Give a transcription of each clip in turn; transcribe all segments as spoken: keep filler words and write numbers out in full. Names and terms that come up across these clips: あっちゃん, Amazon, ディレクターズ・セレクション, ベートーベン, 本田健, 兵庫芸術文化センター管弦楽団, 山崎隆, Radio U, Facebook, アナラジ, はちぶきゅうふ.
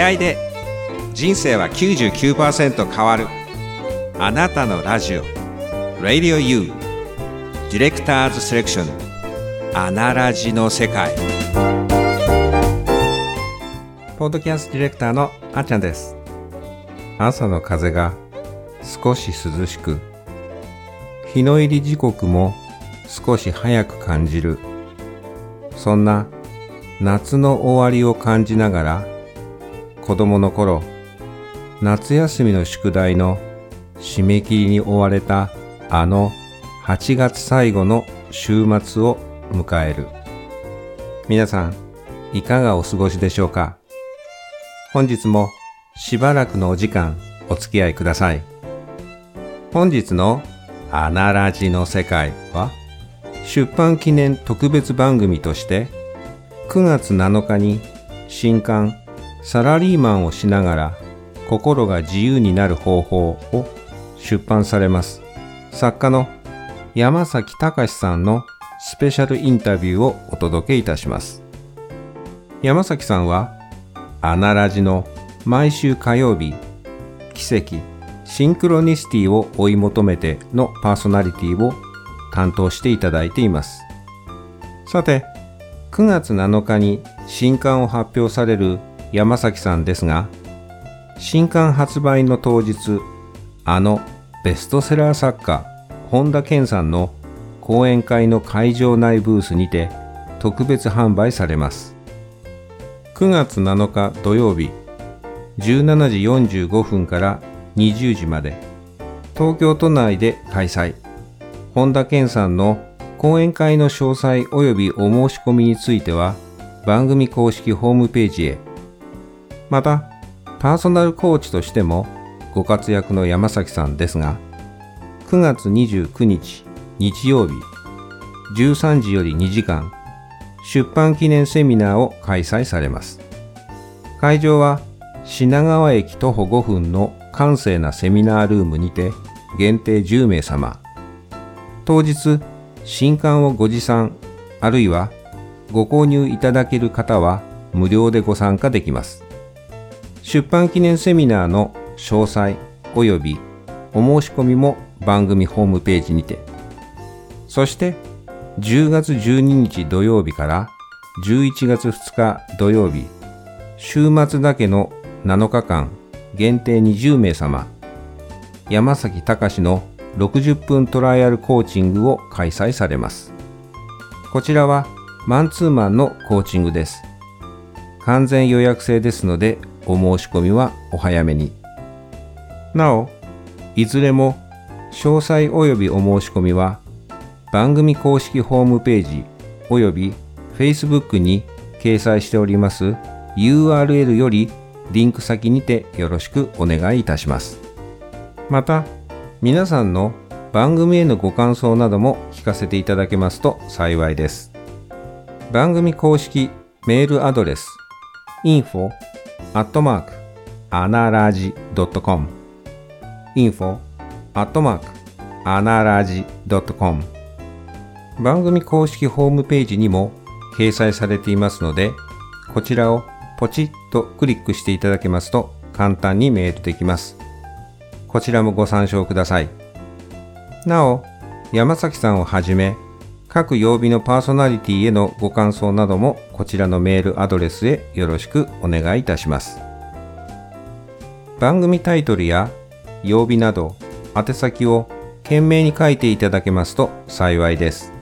出会いで人生は きゅうじゅうきゅうパーセント 変わる。あなたのラジオ Radio U ディレクターズセレクションアナラジの世界。ポッドキャストディレクターのあっちゃんです。朝の風が少し涼しく、日の入り時刻も少し早く感じる。そんな夏の終わりを感じながら、子供の頃、夏休みの宿題の締め切りに追われたあのはちがつ最後の週末を迎える。皆さん、いかがお過ごしでしょうか。本日もしばらくのお時間お付き合いください。本日のアナラジの世界は、出版記念特別番組としてくがつなのかに新刊サラリーマンをしながら心が自由になる方法を出版されます作家の山崎隆さんのスペシャルインタビューをお届けいたします。山崎さんはアナラジの毎週火曜日、奇跡シンクロニシティを追い求めてのパーソナリティを担当していただいています。さて、くがつなのかに新刊を発表される山崎さんですが、新刊発売の当日、あのベストセラー作家本田健さんの講演会の会場内ブースにて特別販売されます。くがつなのか土曜日、じゅうしちじよんじゅうごふんからにじゅうじまで、東京都内で開催。本田健さんの講演会の詳細及びお申し込みについては番組公式ホームページへ。また、パーソナルコーチとしてもご活躍の山崎さんですが、くがつにじゅうくにち日曜日、じゅうさんじよりにじかん出版記念セミナーを開催されます。会場は品川駅徒歩ごふんの閑静なセミナールームにて限定じゅうめいさま。当日、新刊をご持参あるいはご購入いただける方は無料でご参加できます。出版記念セミナーの詳細及びお申し込みも番組ホームページにて。そしてじゅうがつじゅうににち土曜日からじゅういちがつふつか土曜日、週末だけのなのかかん限定にじゅうめいさま、山崎隆のろくじゅっぷんトライアルコーチングを開催されます。こちらはマンツーマンのコーチングです。完全予約制ですので、お申し込みはお早めに。なお、いずれも詳細及びお申し込みは番組公式ホームページ及び Facebook に掲載しております ユーアールエル よりリンク先にてよろしくお願いいたします。また、皆さんの番組へのご感想なども聞かせていただけますと幸いです。番組公式メールアドレス インフォ アットマーク アナラジ ドット コム インフォ アットマーク アナラジ ドット コム 番組公式ホームページにも掲載されていますので、こちらをポチッとクリックしていただけますと簡単にメールできます。こちらもご参照ください。なお、山崎さんをはじめ各曜日のパーソナリティへのご感想などもこちらのメールアドレスへよろしくお願いいたします。番組タイトルや曜日など宛先を懸命に書いていただけますと幸いです。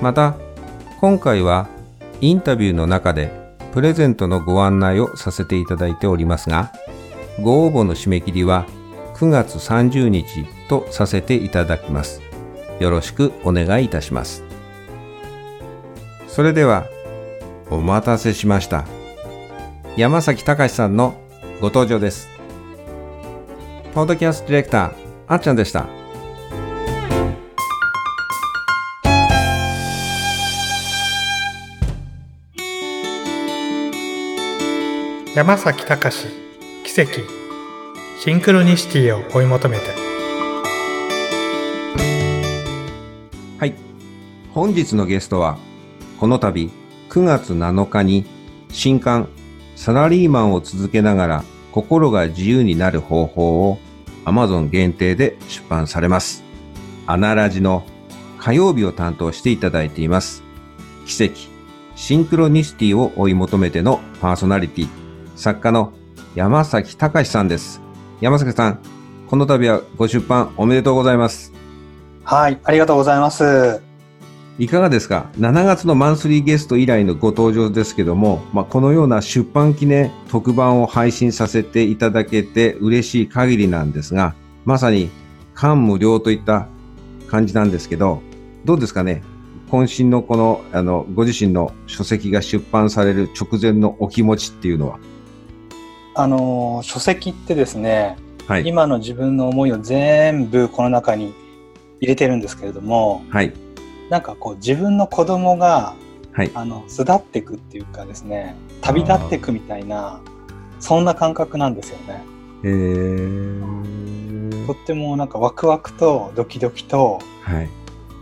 また、今回はインタビューの中でプレゼントのご案内をさせていただいておりますが、ご応募の締め切りはくがつさんじゅうにちとさせていただきます。よろしくお願いいたします。それでは、お待たせしました、山崎隆さんのご登場です。ポッドキャストディレクターあっちゃんでした。山崎隆、奇跡シンクロニシティを追い求めて。はい、本日のゲストはこの度くがつなのかに新刊サラリーマンを続けながら心が自由になる方法を Amazon 限定で出版されます。アナラジの火曜日を担当していただいています。奇跡、シンクロニシティを追い求めてのパーソナリティ、作家の山崎隆さんです。山崎さん、この度はご出版おめでとうございます。はい、ありがとうございます。いかがですか？しちがつのマンスリーゲスト以来のご登場ですけども、まあ、このような出版記念特番を配信させていただけて嬉しい限りなんですが、まさに感無量といった感じなんですけど、どうですかね、渾身のこの、あの、ご自身の書籍が出版される直前のお気持ちっていうのは。あの、書籍ってですね、はい、今の自分の思いを全部この中に入れてるんですけれども、はい、なんかこう自分の子供が、はい、あの巣立っていくっていうかですね、旅立っていくみたいな、そんな感覚なんですよね。へー。とってもなんかワクワクとドキドキと、はい、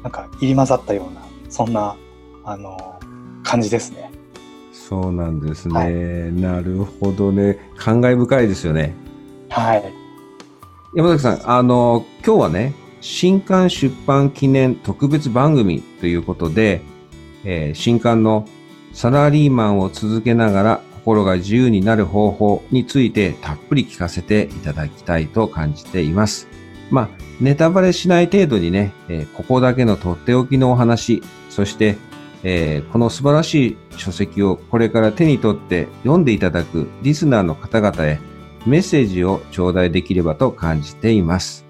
なんか入り混ざったような、そんなあの感じですね。そうなんですね、はい、なるほどね。感慨深いですよね。はい、山崎さん、あの今日はね、新刊出版記念特別番組ということで、えー、新刊のサラリーマンを続けながら心が自由になる方法についてたっぷり聞かせていただきたいと感じています。まあ、ネタバレしない程度にね、えー、ここだけのとっておきのお話、そして、えー、この素晴らしい書籍をこれから手に取って読んでいただくリスナーの方々へメッセージを頂戴できればと感じています。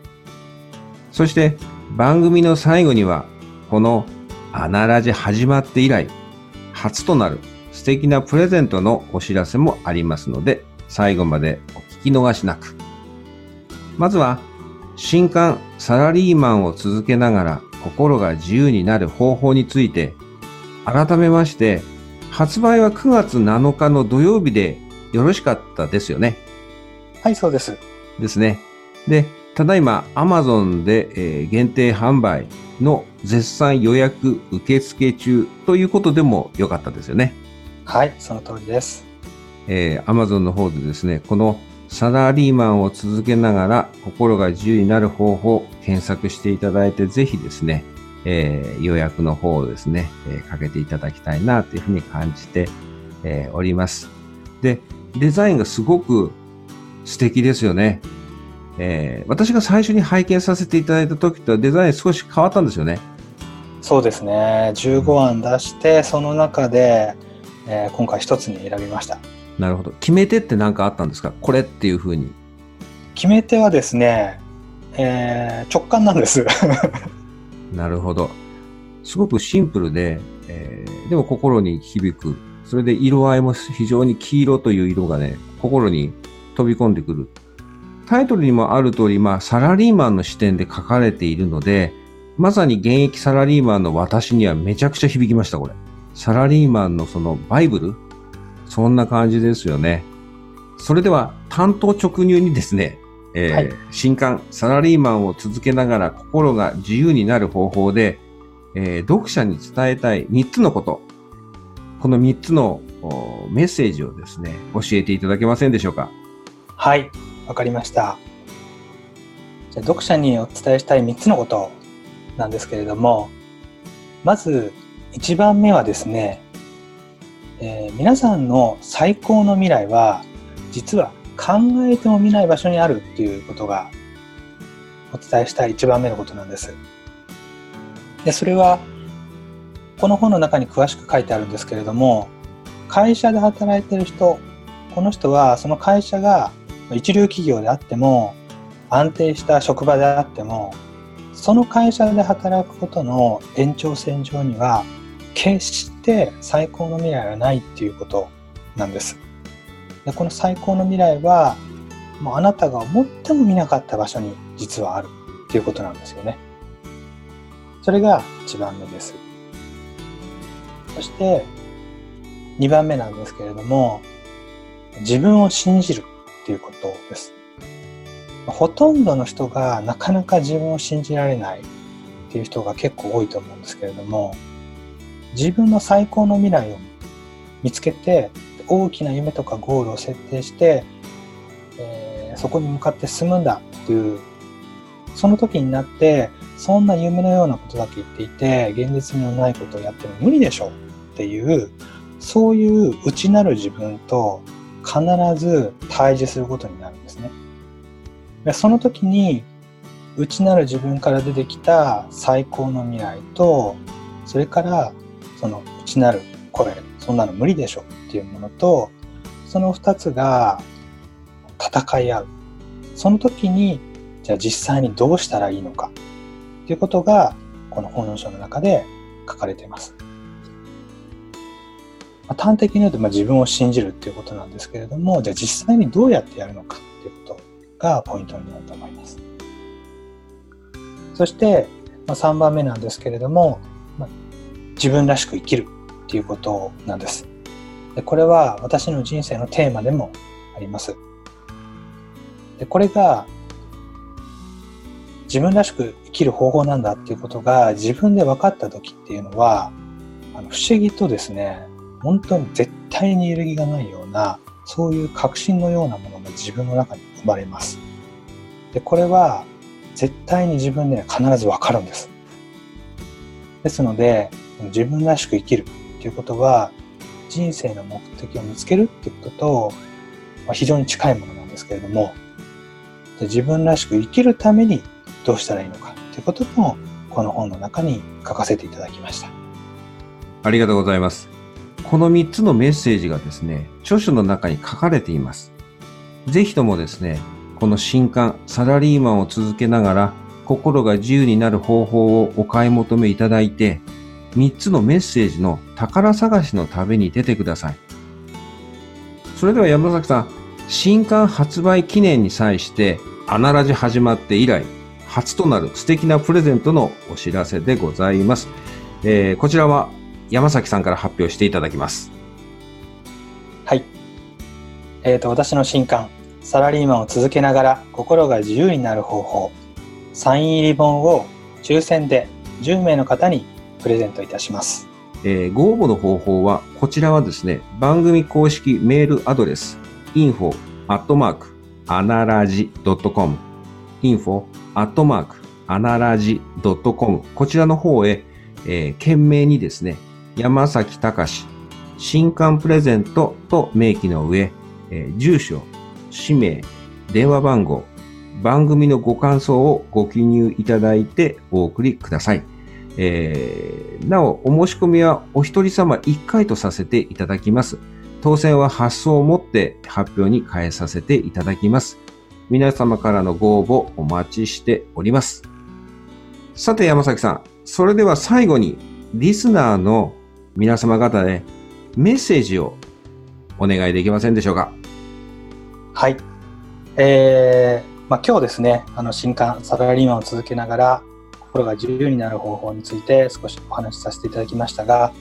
そして番組の最後には、このアナラジ始まって以来初となる素敵なプレゼントのお知らせもありますので、最後までお聞き逃しなく。まずは新刊サラリーマンを続けながら心が自由になる方法について、改めまして発売はくがつなのかの土曜日でよろしかったですよね。はい、そうです。ですね。で、ただいま Amazon で、えー、限定販売の絶賛予約受付中ということでもよかったですよね。はい、その通りです。えー、Amazon の方でですね、このサラリーマンを続けながら心が自由になる方法、検索していただいて、ぜひですね、えー、予約の方をですね、えー、かけていただきたいなというふうに感じて、えー、おります。で、デザインがすごく素敵ですよね。えー、私が最初に拝見させていただいた時とはデザイン少し変わったんですよね。そうですね、じゅうごあん出して、うん、その中で、えー、今回一つに選びました。なるほど。決め手って何かあったんですか？これっていう風に決め手はですね、えー、直感なんですなるほど。すごくシンプルで、えー、でも心に響く。それで色合いも非常に黄色という色がね、心に飛び込んでくる。タイトルにもある通り、まあ、サラリーマンの視点で書かれているので、まさに現役サラリーマンの私にはめちゃくちゃ響きました、これ。サラリーマンのそのバイブル、そんな感じですよね。それでは、単刀直入にですね、えーはい、新刊、サラリーマンを続けながら心が自由になる方法で、えー、読者に伝えたいみっつのこと、このみっつのメッセージをですね、教えていただけませんでしょうか。はい。わかりました。じゃあ、読者にお伝えしたいみっつのことなんですけれども、まずいちばんめはですね、えー、皆さんの最高の未来は実は考えてもみない場所にあるっていうことがお伝えしたいいちばんめのことなんです。で、それはこの本の中に詳しく書いてあるんですけれども、会社で働いてる人、この人はその会社が一流企業であっても安定した職場であっても、その会社で働くことの延長線上には決して最高の未来はないっていうことなんです。で、この最高の未来はもうあなたが思っても見なかった場所に実はあるっていうことなんですよね。それがいちばんめです。そしてにばんめなんですけれども、自分を信じるっていうことです。ほとんどの人がなかなか自分を信じられないっていう人が結構多いと思うんですけれども、自分の最高の未来を見つけて大きな夢とかゴールを設定して、えー、そこに向かって進むんだっていう、その時になってそんな夢のようなことだけ言っていて現実味のないことをやっても無理でしょっていう、そういう内なる自分と必ず対峙することになるんですね。で、その時に内なる自分から出てきた最高の未来と、それからその内なる声、そんなの無理でしょっていうものと、そのふたつが戦い合う。その時にじゃあ実際にどうしたらいいのかっていうことがこの本の書の中で書かれています。まあ、端的に言うと、まあ、自分を信じるっていうことなんですけれども、じゃあ実際にどうやってやるのかっていうことがポイントになると思います。そして、まあ、さんばんめなんですけれども、まあ、自分らしく生きるっていうことなんです。で、これは私の人生のテーマでもあります。で、これが自分らしく生きる方法なんだっていうことが自分で分かった時っていうのは、あの不思議とですね、本当に絶対に揺るぎがないような、そういう確信のようなものが自分の中に生まれます。で、これは絶対に自分で必ず分かるんです。ですので、自分らしく生きるっていうことは人生の目的を見つけるっていうことと、まあ、非常に近いものなんですけれども、自分らしく生きるためにどうしたらいいのかっていうこともこの本の中に書かせていただきました。ありがとうございます。このみっつのメッセージがですね、著書の中に書かれています。ぜひともですね、この新刊サラリーマンを続けながら心が自由になる方法をお買い求めいただいて、みっつのメッセージの宝探しの旅に出てください。それでは山崎さん、新刊発売記念に際してアナラジ始まって以来初となる素敵なプレゼントのお知らせでございます。えー、こちらは山崎さんから発表していただきます。はい、えーと、私の新刊サラリーマンを続けながら心が自由になる方法、サイン入り本を抽選でじゅうめいの方にプレゼントいたします。えー、ご応募の方法は、こちらはですね、番組公式メールアドレス インフォ アットマーク アナラジ ドットコム インフォ アットマーク アナラジ ドットコム、 こちらの方へ、えー、件名にですね、山崎隆新刊プレゼントと明記の上、えー、住所、氏名、電話番号、番組のご感想をご記入いただいてお送りください。えー、なお、お申し込みはお一人様いっかいとさせていただきます。当選は発送をもって発表に変えさせていただきます。皆様からのご応募お待ちしております。さて山崎さん、それでは最後にリスナーの皆様方へメッセージをお願いできませんでしょうか。はい、えーまあ、今日ですね、あの新刊サラリーマンを続けながら心が自由になる方法について少しお話しさせていただきましたが、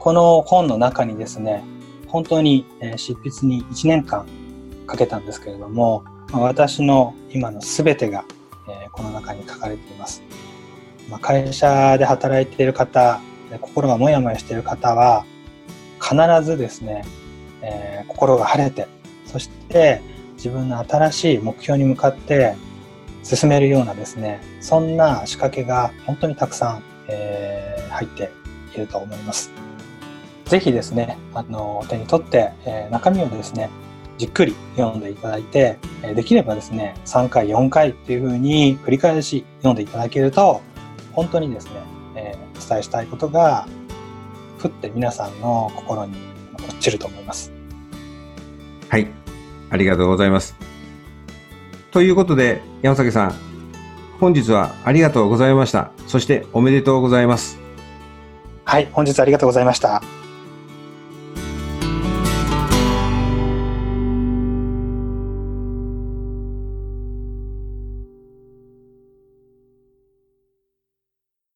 この本の中にですね、本当に執筆にいちねんかんかけたんですけれども、私の今のすべてがこの中に書かれています。会社で働いている方、心がもやもやしている方は必ずですね、心が晴れて、そして自分の新しい目標に向かって進めるようなですね、そんな仕掛けが本当にたくさん、えー、入っていると思います。ぜひですね、あの手に取って、えー、中身をですねじっくり読んでいただいて、できればですねさんかいよんかいっていう風に繰り返し読んでいただけると、本当にですね、えー、お伝えしたいことがふって皆さんの心に落ちると思います。はい、ありがとうございます。ということで山崎さん、本日はありがとうございました。そしておめでとうございます。はい、本日はありがとうございました。